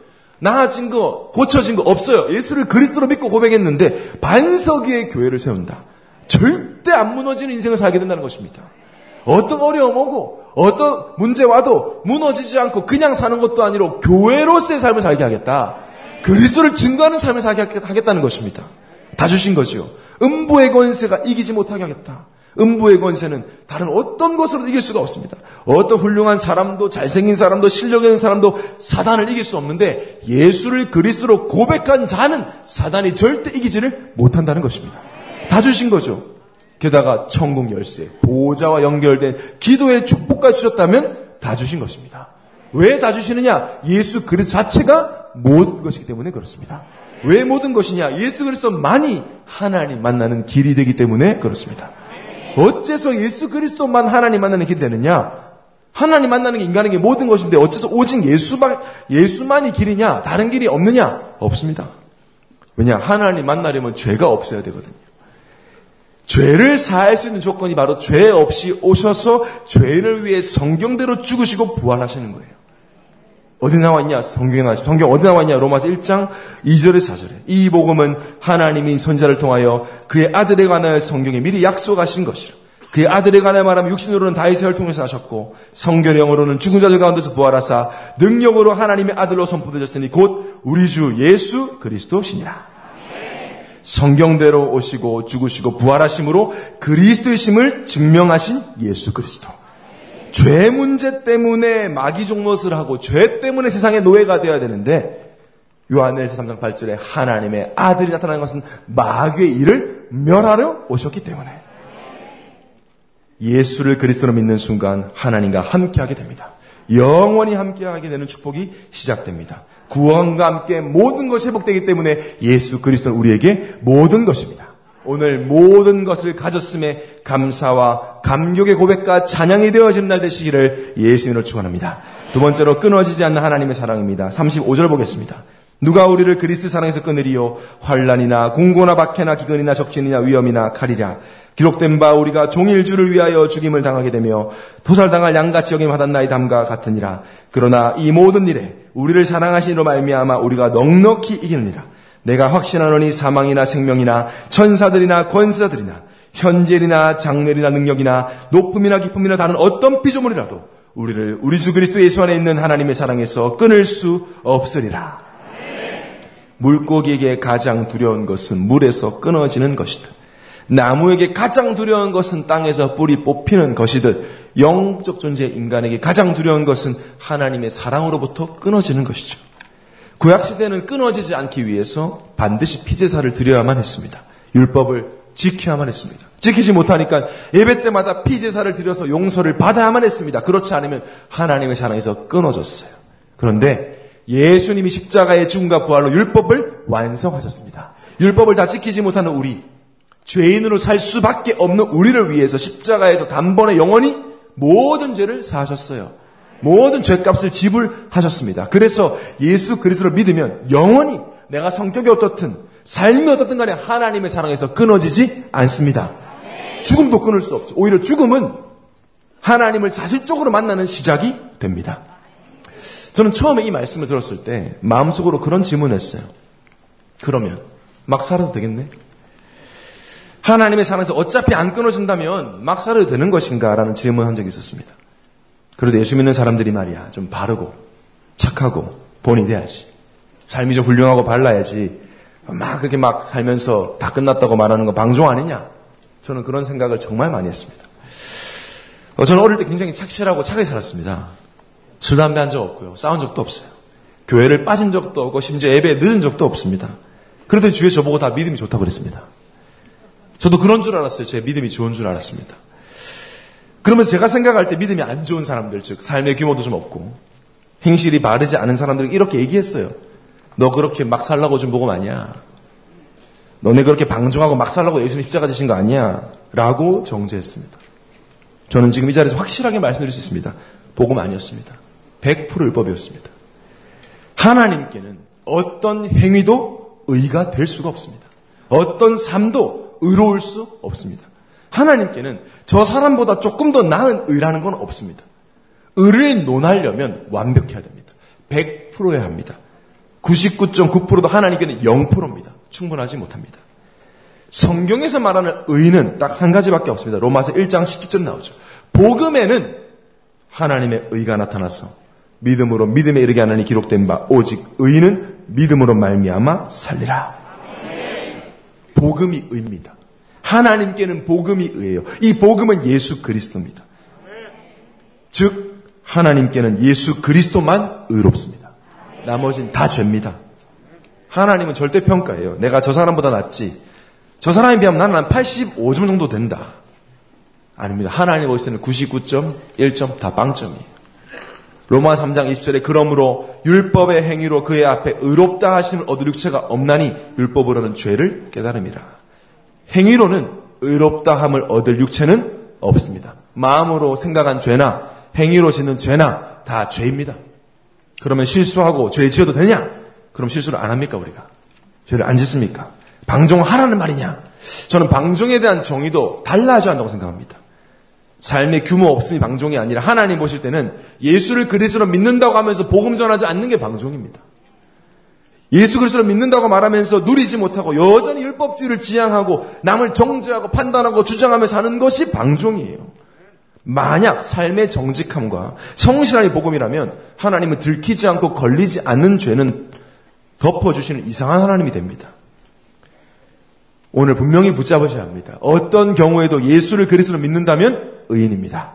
나아진 거 고쳐진 거 없어요. 예수를 그리스도로 믿고 고백했는데 반석 위에 교회를 세운다. 절대 안 무너지는 인생을 살게 된다는 것입니다. 어떤 어려움 오고 어떤 문제 와도 무너지지 않고 그냥 사는 것도 아니라 교회로서의 삶을 살게 하겠다. 그리스도를 증거하는 삶을 살게 하겠다는 것입니다. 다 주신 거죠. 음부의 권세가 이기지 못하게 하겠다. 음부의 권세는 다른 어떤 것으로도 이길 수가 없습니다. 어떤 훌륭한 사람도, 잘생긴 사람도, 실력 있는 사람도 사단을 이길 수 없는데, 예수를 그리스도로 고백한 자는 사단이 절대 이기지를 못한다는 것입니다. 다 주신 거죠. 게다가 천국 열쇠, 보호자와 연결된 기도의 축복까지 주셨다면 다 주신 것입니다. 왜 다 주시느냐? 예수 그리스도 자체가 모든 것이기 때문에 그렇습니다. 왜 모든 것이냐? 예수 그리스도만이 하나님 만나는 길이 되기 때문에 그렇습니다. 어째서 예수 그리스도만 하나님 만나는 길이 되느냐? 하나님 만나는 게 인간에게 모든 것인데 어째서 오직 예수만이 길이냐? 다른 길이 없느냐? 없습니다. 왜냐? 하나님 만나려면 죄가 없어야 되거든요. 죄를 사할 수 있는 조건이 바로 죄 없이 오셔서 죄인을 위해 성경대로 죽으시고 부활하시는 거예요. 어디 나와 있냐? 성경에 나와 있습니다. 성경 어디 나와 있냐? 로마서 1장 2절에 4절에. 이 복음은 하나님이 선지자를 통하여 그의 아들에 관하여 성경에 미리 약속하신 것이라. 그의 아들에 관하여 말하면 육신으로는 다윗을 통해서 나셨고 성결의 영으로는 죽은 자들 가운데서 부활하사 능력으로 하나님의 아들로 선포되셨으니 곧 우리 주 예수 그리스도시니라. 성경대로 오시고 죽으시고 부활하심으로 그리스도이심을 증명하신 예수 그리스도. 죄 문제 때문에 마귀 종노릇을 하고 죄 때문에 세상의 노예가 되어야 되는데, 요한일서 3장 8절에 하나님의 아들이 나타나는 것은 마귀의 일을 멸하러 오셨기 때문에 예수를 그리스도로 믿는 순간 하나님과 함께하게 됩니다. 영원히 함께하게 되는 축복이 시작됩니다. 구원과 함께 모든 것이 회복되기 때문에 예수 그리스도는 우리에게 모든 것입니다. 오늘 모든 것을 가졌음에 감사와 감격의 고백과 찬양이 되어지는 날 되시기를 예수님으로 축원합니다. 두 번째로 끊어지지 않는 하나님의 사랑입니다. 35절 보겠습니다. 누가 우리를 그리스도 사랑에서 끊으리요? 환난이나 공고나 박해나 기근이나 적진이나 위험이나 칼이라. 기록된 바 우리가 종일 주를 위하여 죽임을 당하게 되며 도살당할 양같이 여김받았나이다 함과 같으니라. 그러나 이 모든 일에 우리를 사랑하신 이로 말미암아 우리가 넉넉히 이기느니라. 내가 확신하노니 사망이나 생명이나 천사들이나 권세자들이나 현재일이나 장래일이나 능력이나 높음이나 기쁨이나 다른 어떤 피조물이라도 우리를 우리 주 그리스도 예수 안에 있는 하나님의 사랑에서 끊을 수 없으리라. 물고기에게 가장 두려운 것은 물에서 끊어지는 것이다. 나무에게 가장 두려운 것은 땅에서 뿌리 뽑히는 것이듯, 영적 존재 인간에게 가장 두려운 것은 하나님의 사랑으로부터 끊어지는 것이죠. 구약시대는 끊어지지 않기 위해서 반드시 피제사를 드려야만 했습니다. 율법을 지켜야만 했습니다. 지키지 못하니까 예배 때마다 피제사를 드려서 용서를 받아야만 했습니다. 그렇지 않으면 하나님의 사랑에서 끊어졌어요. 그런데 예수님이 십자가의 죽음과 부활로 율법을 완성하셨습니다. 율법을 다 지키지 못하는 우리, 죄인으로 살 수밖에 없는 우리를 위해서 십자가에서 단번에 영원히 모든 죄를 사하셨어요. 모든 죄값을 지불하셨습니다. 그래서 예수 그리스도를 믿으면 영원히 내가 성격이 어떻든 삶이 어떻든 간에 하나님의 사랑에서 끊어지지 않습니다. 죽음도 끊을 수 없죠. 오히려 죽음은 하나님을 사실적으로 만나는 시작이 됩니다. 저는 처음에 이 말씀을 들었을 때 마음속으로 그런 질문을 했어요. 그러면 막 살아도 되겠네? 하나님의 사랑에서 어차피 안 끊어진다면 막 살아도 되는 것인가? 라는 질문을 한 적이 있었습니다. 그래도 예수 믿는 사람들이 말이야, 좀 바르고 착하고 본이 돼야지, 삶이 좀 훌륭하고 발라야지, 막 그렇게 막 살면서 다 끝났다고 말하는 거 방종 아니냐? 저는 그런 생각을 정말 많이 했습니다. 저는 어릴 때 굉장히 착실하고 착하게 살았습니다. 술, 담배 한 적 없고요, 싸운 적도 없어요. 교회를 빠진 적도 없고 심지어 예배에 늦은 적도 없습니다. 그랬더니 주위에 저보고 다 믿음이 좋다고 그랬습니다. 저도 그런 줄 알았어요. 제 믿음이 좋은 줄 알았습니다. 그러면서 제가 생각할 때 믿음이 안 좋은 사람들, 즉 삶의 규모도 좀 없고 행실이 바르지 않은 사람들은 이렇게 얘기했어요. 너 그렇게 막 살라고 준 복음 아니야. 너네 그렇게 방종하고 막 살라고 예수님 십자가 지신 거 아니야. 라고 정죄했습니다. 저는 지금 이 자리에서 확실하게 말씀드릴 수 있습니다. 복음 아니었습니다. 100% 율법이었습니다. 하나님께는 어떤 행위도 의가 될 수가 없습니다. 어떤 삶도 의로울 수 없습니다. 하나님께는 저 사람보다 조금 더 나은 의라는 건 없습니다. 의를 논하려면 완벽해야 됩니다. 100%해야 합니다. 99.9%도 하나님께는 0%입니다. 충분하지 못합니다. 성경에서 말하는 의는 딱 한 가지밖에 없습니다. 로마서 1장 10절 나오죠. 복음에는 하나님의 의가 나타나서 믿음으로 믿음에 이르게 하나니 기록된 바 오직 의는 믿음으로 말미암아 살리라. 복음이 의입니다. 하나님께는 복음이 의예요. 이 복음은 예수 그리스도입니다. 즉 하나님께는 예수 그리스도만 의롭습니다. 나머지는 다 죄입니다. 하나님은 절대평가예요. 내가 저 사람보다 낫지. 저 사람에 비하면 나는 한 85점 정도 된다. 아닙니다. 하나님 보실 때는 99.1점 다 0점이에요. 로마 3장 20절에 그러므로 율법의 행위로 그의 앞에 의롭다 하심을 얻을 육체가 없나니 율법으로는 죄를 깨달음이라. 행위로는 의롭다함을 얻을 육체는 없습니다. 마음으로 생각한 죄나 행위로 짓는 죄나 다 죄입니다. 그러면 실수하고 죄 지어도 되냐? 그럼 실수를 안 합니까 우리가? 죄를 안 짓습니까? 방종하라는 말이냐? 저는 방종에 대한 정의도 달라져야 한다고 생각합니다. 삶의 규모 없음이 방종이 아니라 하나님 보실 때는 예수를 그리스도로 믿는다고 하면서 복음 전하지 않는 게 방종입니다. 예수 그리스도로 믿는다고 말하면서 누리지 못하고 여전히 율법주의를 지향하고 남을 정죄하고 판단하고 주장하며 사는 것이 방종이에요. 만약 삶의 정직함과 성실함이 복음이라면 하나님은 들키지 않고 걸리지 않는 죄는 덮어주시는 이상한 하나님이 됩니다. 오늘 분명히 붙잡으셔야 합니다. 어떤 경우에도 예수를 그리스도로 믿는다면 의인입니다.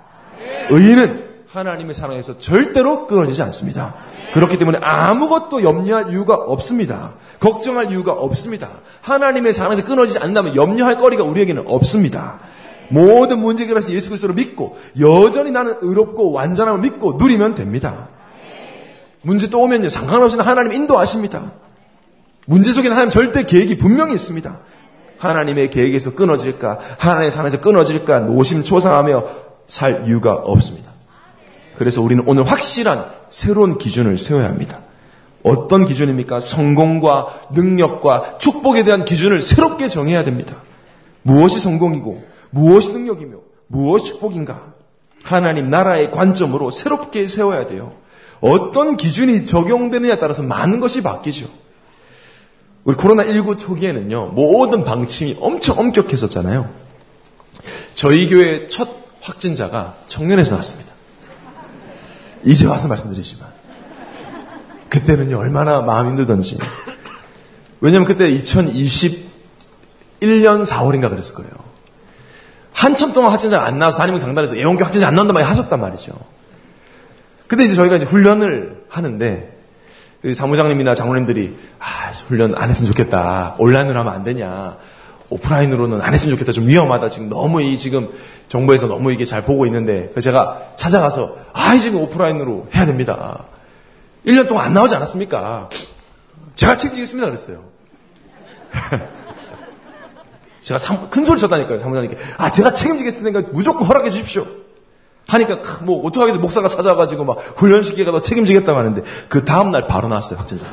의인은 하나님의 사랑에서 절대로 끊어지지 않습니다. 그렇기 때문에 아무것도 염려할 이유가 없습니다. 걱정할 이유가 없습니다. 하나님의 사랑에서 끊어지지 않는다면 염려할 거리가 우리에게는 없습니다. 모든 문제 해결해서 예수 그리스도를 믿고 여전히 나는 의롭고 완전함을 믿고 누리면 됩니다. 문제 또 오면요 상관없이 하나님 인도하십니다. 문제 속에는 하나님 절대 계획이 분명히 있습니다. 하나님의 계획에서 끊어질까 하나님의 사랑에서 끊어질까 노심초사하며 살 이유가 없습니다. 그래서 우리는 오늘 확실한 새로운 기준을 세워야 합니다. 어떤 기준입니까? 성공과 능력과 축복에 대한 기준을 새롭게 정해야 됩니다. 무엇이 성공이고 무엇이 능력이며 무엇이 축복인가? 하나님 나라의 관점으로 새롭게 세워야 돼요. 어떤 기준이 적용되느냐에 따라서 많은 것이 바뀌죠. 우리 코로나19 초기에는요, 모든 방침이 엄청 엄격했었잖아요. 저희 교회 첫 확진자가 청년에서 났습니다. 이제 와서 말씀드리지만. 그때는요, 얼마나 마음이 힘들던지. 왜냐면 그때 2021년 4월인가 그랬을 거예요. 한참 동안 확진자가 안 나와서 담임 강단에서 예원교 확진자 안 나온단 말이 하셨단 말이죠. 근데 이제 저희가 이제 훈련을 하는데, 사무장님이나 장로님들이 훈련 안 했으면 좋겠다. 온라인으로 하면 안 되냐. 오프라인으로는 안 했으면 좋겠다. 좀 위험하다. 지금 너무 지금 정부에서 너무 이게 잘 보고 있는데. 그래서 제가 찾아가서, 지금 오프라인으로 해야 됩니다. 1년 동안 안 나오지 않았습니까? 제가 책임지겠습니다. 그랬어요. 제가 큰 소리 쳤다니까요. 사무장님께. 제가 책임지겠으니까 무조건 허락해 주십시오. 하니까 어떡하겠어 목사가 찾아와가지고 막 훈련시키다가 책임지겠다고 하는데 그 다음날 바로 나왔어요 확진자.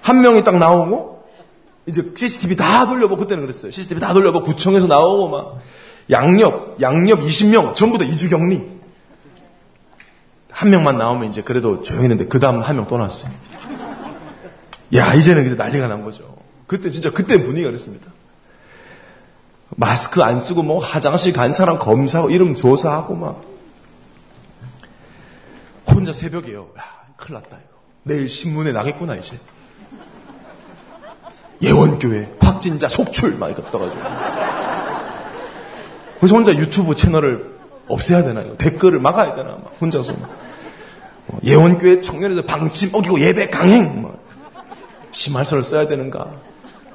한 명이 딱 나오고 이제 CCTV 다 돌려보고 그때는 그랬어요. CCTV 다 돌려보고 구청에서 나오고 막 양옆 20명 전부 다 2주격리. 한 명만 나오면 이제 그래도 조용했는데 그 다음 한 명 또 나왔어요. 야 이제는 근데 난리가 난 거죠. 그때 진짜 그때 분위기가 그랬습니다. 마스크 안 쓰고 화장실 간 사람 검사하고 이름 조사하고 혼자 새벽에요. 큰일 났다 이거. 내일 신문에 나겠구나 이제. 예원교회 확진자 속출 이거 떠가지고. 그래서 혼자 유튜브 채널을 없애야 되나 이거. 댓글을 막아야 되나 혼자서. 예원교회 청년에서 방침 어기고 예배 강행. 심할서를 써야 되는가.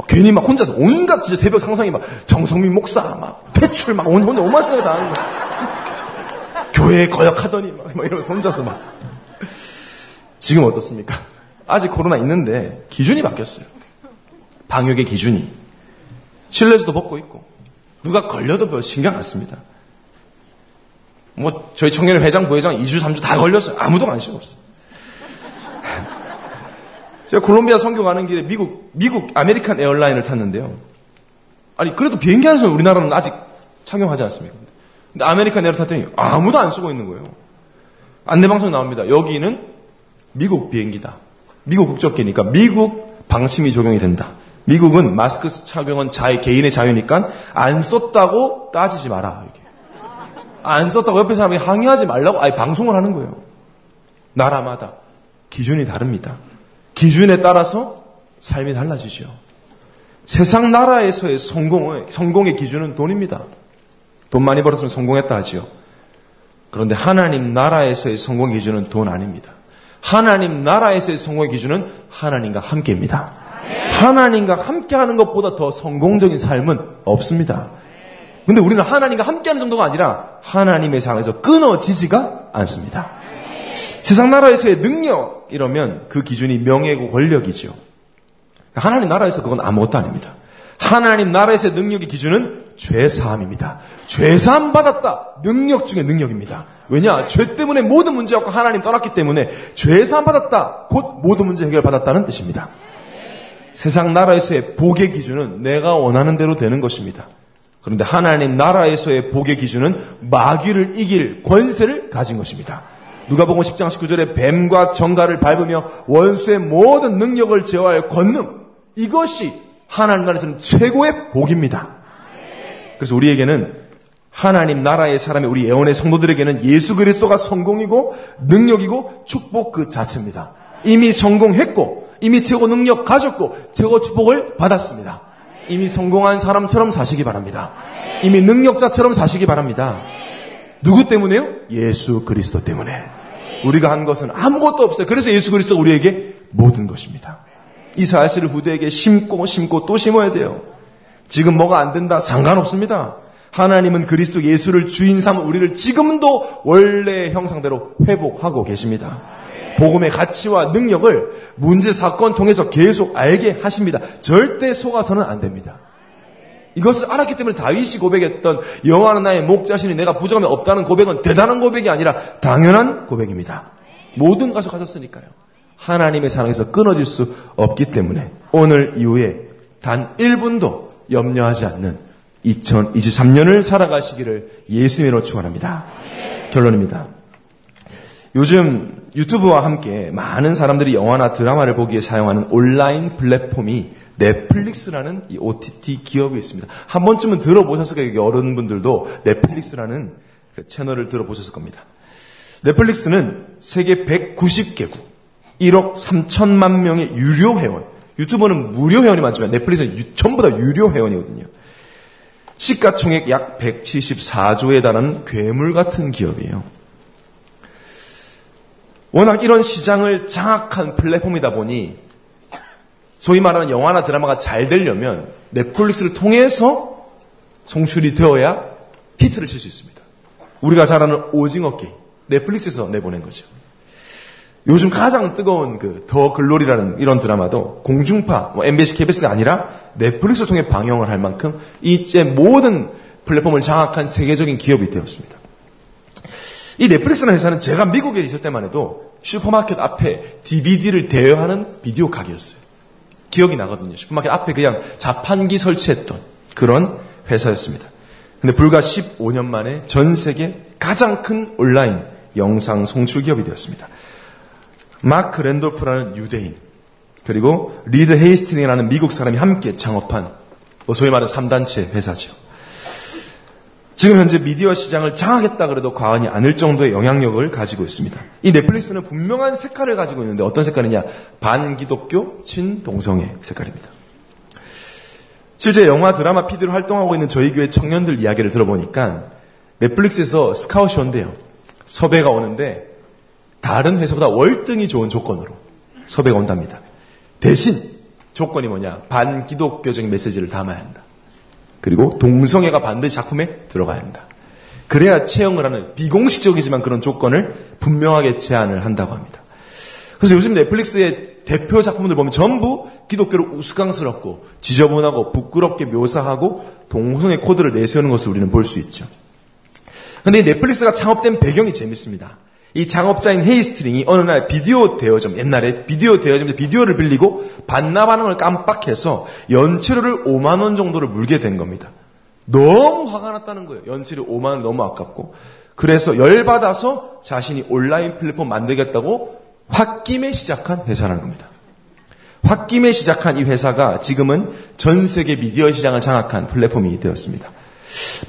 괜히 혼자서 온갖 진짜 새벽 상상이 정성민 목사 퇴출 혼자 오마스가 다 하는 거야. 교회에 거역하더니 이러면서 혼자서 지금 어떻습니까? 아직 코로나 있는데 기준이 바뀌었어요. 방역의 기준이. 실내에서도 벗고 있고 누가 걸려도 별로 신경 안 씁니다. 저희 청년회 회장, 부회장 2주, 3주 다 걸렸어요. 아무도 관심 없어요. 제가 콜롬비아 선교 가는 길에 미국 아메리칸 에어라인을 탔는데요. 그래도 비행기 안에서 우리나라는 아직 착용하지 않습니까? 근데 아메리칸 에어를 탔더니 아무도 안 쓰고 있는 거예요. 안내방송에 나옵니다. 여기는 미국 비행기다. 미국 국적기니까 미국 방침이 적용이 된다. 미국은 마스크 착용은 개인의 자유니까 안 썼다고 따지지 마라. 이렇게. 안 썼다고 옆에 사람이 항의하지 말라고 아예 방송을 하는 거예요. 나라마다 기준이 다릅니다. 기준에 따라서 삶이 달라지죠. 세상 나라에서의 성공의 기준은 돈입니다. 돈 많이 벌었으면 성공했다 하지요. 그런데 하나님 나라에서의 성공의 기준은 돈 아닙니다. 하나님 나라에서의 성공의 기준은 하나님과 함께입니다. 하나님과 함께하는 것보다 더 성공적인 삶은 없습니다. 근데 우리는 하나님과 함께하는 정도가 아니라 하나님의 상에서 끊어지지가 않습니다. 세상 나라에서의 능력 이러면 그 기준이 명예고 권력이죠. 하나님 나라에서 그건 아무것도 아닙니다. 하나님 나라에서의 능력의 기준은 죄사함입니다. 죄사함 받았다. 능력 중에 능력입니다. 왜냐? 죄 때문에 모든 문제였고 하나님 떠났기 때문에 죄사함 받았다. 곧 모든 문제 해결 받았다는 뜻입니다. 세상 나라에서의 복의 기준은 내가 원하는 대로 되는 것입니다. 그런데 하나님 나라에서의 복의 기준은 마귀를 이길 권세를 가진 것입니다. 누가복음 10장 19절에 뱀과 정갈을 밟으며 원수의 모든 능력을 제어하여 걷는 이것이 하나님 나라에서는 최고의 복입니다. 그래서 우리에게는 하나님 나라의 사람이 우리 예언의 성도들에게는 예수 그리스도가 성공이고 능력이고 축복 그 자체입니다. 이미 성공했고 이미 최고 능력 가졌고 최고 축복을 받았습니다. 이미 성공한 사람처럼 사시기 바랍니다. 이미 능력자처럼 사시기 바랍니다. 누구 때문에요? 예수 그리스도 때문에. 우리가 한 것은 아무것도 없어요. 그래서 예수 그리스도가 우리에게 모든 것입니다. 이 사실을 후대에게 심고 또 심어야 돼요. 지금 뭐가 안 된다? 상관없습니다. 하나님은 그리스도 예수를 주인 삼아 우리를 지금도 원래의 형상대로 회복하고 계십니다. 복음의 가치와 능력을 문제 사건 통해서 계속 알게 하십니다. 절대 속아서는 안 됩니다. 이것을 알았기 때문에 다윗이 고백했던 여호와는 나의 목자시니 내가 부족함이 없다는 고백은 대단한 고백이 아니라 당연한 고백입니다. 모든 것을 가졌으니까요. 하나님의 사랑에서 끊어질 수 없기 때문에 오늘 이후에 단 1분도 염려하지 않는 2023년을 살아가시기를 예수님으로 축원합니다. 결론입니다. 요즘 유튜브와 함께 많은 사람들이 영화나 드라마를 보기에 사용하는 온라인 플랫폼이 넷플릭스라는 이 OTT 기업이 있습니다. 한 번쯤은 들어보셨을 거예요. 어른분들도 넷플릭스라는 그 채널을 들어보셨을 겁니다. 넷플릭스는 세계 190개국, 1억 3천만 명의 유료 회원, 유튜버는 무료 회원이 많지만 넷플릭스는 전부 다 유료 회원이거든요. 시가총액 약 174조에 달하는 괴물 같은 기업이에요. 워낙 이런 시장을 장악한 플랫폼이다 보니 소위 말하는 영화나 드라마가 잘 되려면 넷플릭스를 통해서 송출이 되어야 히트를 칠 수 있습니다. 우리가 잘 아는 오징어 게임, 넷플릭스에서 내보낸 거죠. 요즘 가장 뜨거운 그 더 글로리라는 이런 드라마도 공중파, MBC, KBS가 아니라 넷플릭스를 통해 방영을 할 만큼 이제 모든 플랫폼을 장악한 세계적인 기업이 되었습니다. 이 넷플릭스라는 회사는 제가 미국에 있을 때만 해도 슈퍼마켓 앞에 DVD를 대여하는 비디오 가게였어요. 기억이 나거든요. 슈퍼마켓 앞에 그냥 자판기 설치했던 그런 회사였습니다. 근데 불과 15년 만에 전 세계 가장 큰 온라인 영상 송출 기업이 되었습니다. 마크 랜돌프라는 유대인 그리고 리드 헤이스팅이라는 미국 사람이 함께 창업한 소위 말하는 3단체 회사죠. 지금 현재 미디어 시장을 장악했다 그래도 과언이 아닐 정도의 영향력을 가지고 있습니다. 이 넷플릭스는 분명한 색깔을 가지고 있는데 어떤 색깔이냐? 반기독교 친동성애 색깔입니다. 실제 영화 드라마 PD로 활동하고 있는 저희 교회 청년들 이야기를 들어보니까 넷플릭스에서 스카웃이 온대요. 섭외가 오는데 다른 회사보다 월등히 좋은 조건으로 섭외가 온답니다. 대신 조건이 뭐냐? 반기독교적인 메시지를 담아야 한다. 그리고 동성애가 반드시 작품에 들어가야 한다. 그래야 채용을 하는 비공식적이지만 그런 조건을 분명하게 제안을 한다고 합니다. 그래서 요즘 넷플릭스의 대표 작품들 보면 전부 기독교로 우스꽝스럽고 지저분하고 부끄럽게 묘사하고 동성애 코드를 내세우는 것을 우리는 볼 수 있죠. 그런데 이 넷플릭스가 창업된 배경이 재밌습니다. 이 창업자인 헤이스트링이 어느 날 비디오 대여점, 옛날에 비디오 대여점에서 비디오를 빌리고 반납하는 걸 깜빡해서 연체료를 5만 원 정도를 물게 된 겁니다. 너무 화가 났다는 거예요. 연체료 5만 원 너무 아깝고. 그래서 열받아서 자신이 온라인 플랫폼 만들겠다고 홧김에 시작한 회사라는 겁니다. 홧김에 시작한 이 회사가 지금은 전 세계 미디어 시장을 장악한 플랫폼이 되었습니다.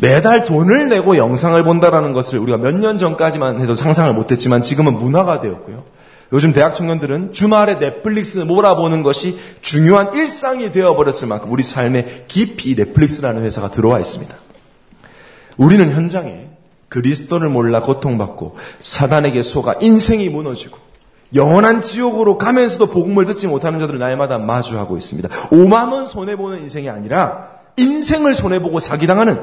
매달 돈을 내고 영상을 본다라는 것을 우리가 몇 년 전까지만 해도 상상을 못했지만 지금은 문화가 되었고요. 요즘 대학 청년들은 주말에 넷플릭스 몰아보는 것이 중요한 일상이 되어버렸을 만큼 우리 삶에 깊이 넷플릭스라는 회사가 들어와 있습니다. 우리는 현장에 그리스도를 몰라 고통받고 사단에게 속아 인생이 무너지고 영원한 지옥으로 가면서도 복음을 듣지 못하는 자들을 날마다 마주하고 있습니다. 5만 원 손해보는 인생이 아니라 인생을 손해보고 사기당하는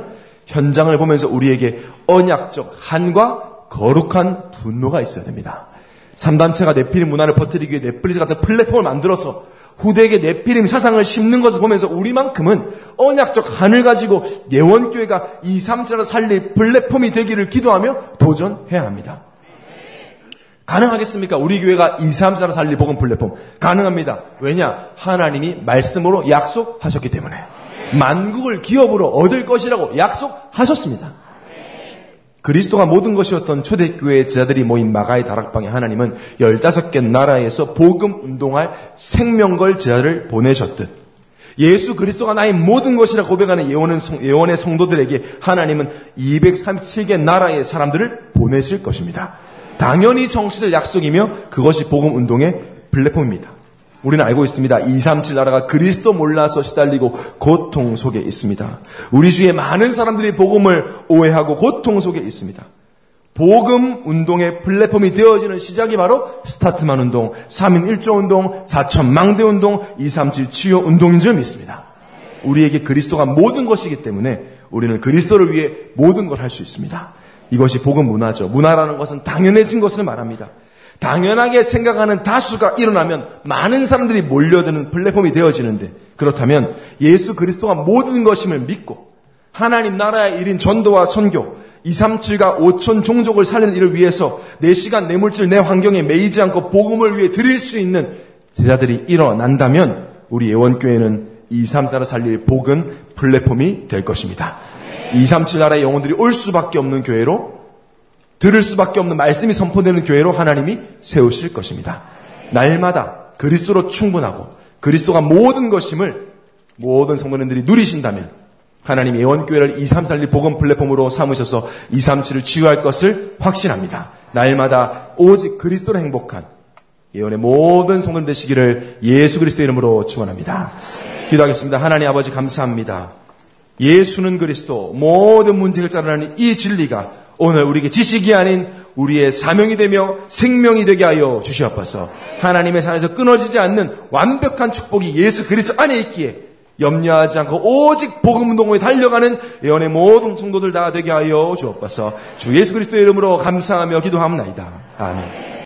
현장을 보면서 우리에게 언약적 한과 거룩한 분노가 있어야 됩니다. 3단체가 네피림 문화를 퍼뜨리기 위해 넷플릭스 같은 플랫폼을 만들어서 후대에게 네피림 사상을 심는 것을 보면서 우리만큼은 언약적 한을 가지고 예원교회가 2, 3세라도 살릴 플랫폼이 되기를 기도하며 도전해야 합니다. 가능하겠습니까? 우리 교회가 2, 3세라도 살릴 복음 플랫폼 가능합니다. 왜냐? 하나님이 말씀으로 약속하셨기 때문에 만국을 기업으로 얻을 것이라고 약속하셨습니다. 그리스도가 모든 것이었던 초대교회의 제자들이 모인 마가의 다락방에 하나님은 15개 나라에서 복음 운동할 생명걸 제자를 보내셨듯 예수 그리스도가 나의 모든 것이라 고백하는 예언의 성도들에게 하나님은 237개 나라의 사람들을 보내실 것입니다. 당연히 성취될 약속이며 그것이 복음 운동의 플랫폼입니다. 우리는 알고 있습니다. 237 나라가 그리스도 몰라서 시달리고 고통 속에 있습니다. 우리 주위에 많은 사람들이 복음을 오해하고 고통 속에 있습니다. 복음 운동의 플랫폼이 되어지는 시작이 바로 스타트만 운동, 3인 1조 운동, 4천 망대 운동, 237 치유 운동인 줄 믿습니다. 우리에게 그리스도가 모든 것이기 때문에 우리는 그리스도를 위해 모든 걸 할 수 있습니다. 이것이 복음 문화죠. 문화라는 것은 당연해진 것을 말합니다. 당연하게 생각하는 다수가 일어나면 많은 사람들이 몰려드는 플랫폼이 되어지는데 그렇다면 예수 그리스도가 모든 것임을 믿고 하나님 나라의 일인 전도와 선교 237과 5천 종족을 살리는 일을 위해서 내 시간, 내 물질, 내 환경에 매이지 않고 복음을 위해 드릴 수 있는 제자들이 일어난다면 우리 예원교회는 237을 살릴 복음 플랫폼이 될 것입니다. 237 나라의 영혼들이 올 수밖에 없는 교회로 들을 수밖에 없는 말씀이 선포되는 교회로 하나님이 세우실 것입니다. 날마다 그리스도로 충분하고 그리스도가 모든 것임을 모든 성도님들이 누리신다면 하나님 예원교회를 237 복음 플랫폼으로 삼으셔서 237을 치유할 것을 확신합니다. 날마다 오직 그리스도로 행복한 예언의 모든 성도님 되시기를 예수 그리스도 이름으로 축원합니다. 기도하겠습니다. 하나님 아버지 감사합니다. 예수는 그리스도 모든 문제를 자르는 이 진리가 오늘 우리에게 지식이 아닌 우리의 사명이 되며 생명이 되게 하여 주시옵소서. 하나님의 산에서 끊어지지 않는 완벽한 축복이 예수 그리스도 안에 있기에 염려하지 않고 오직 복음 운동에 달려가는 예언의 모든 성도들 다 되게 하여 주옵소서. 주 예수 그리스도의 이름으로 감사하며 기도합니다. 아멘.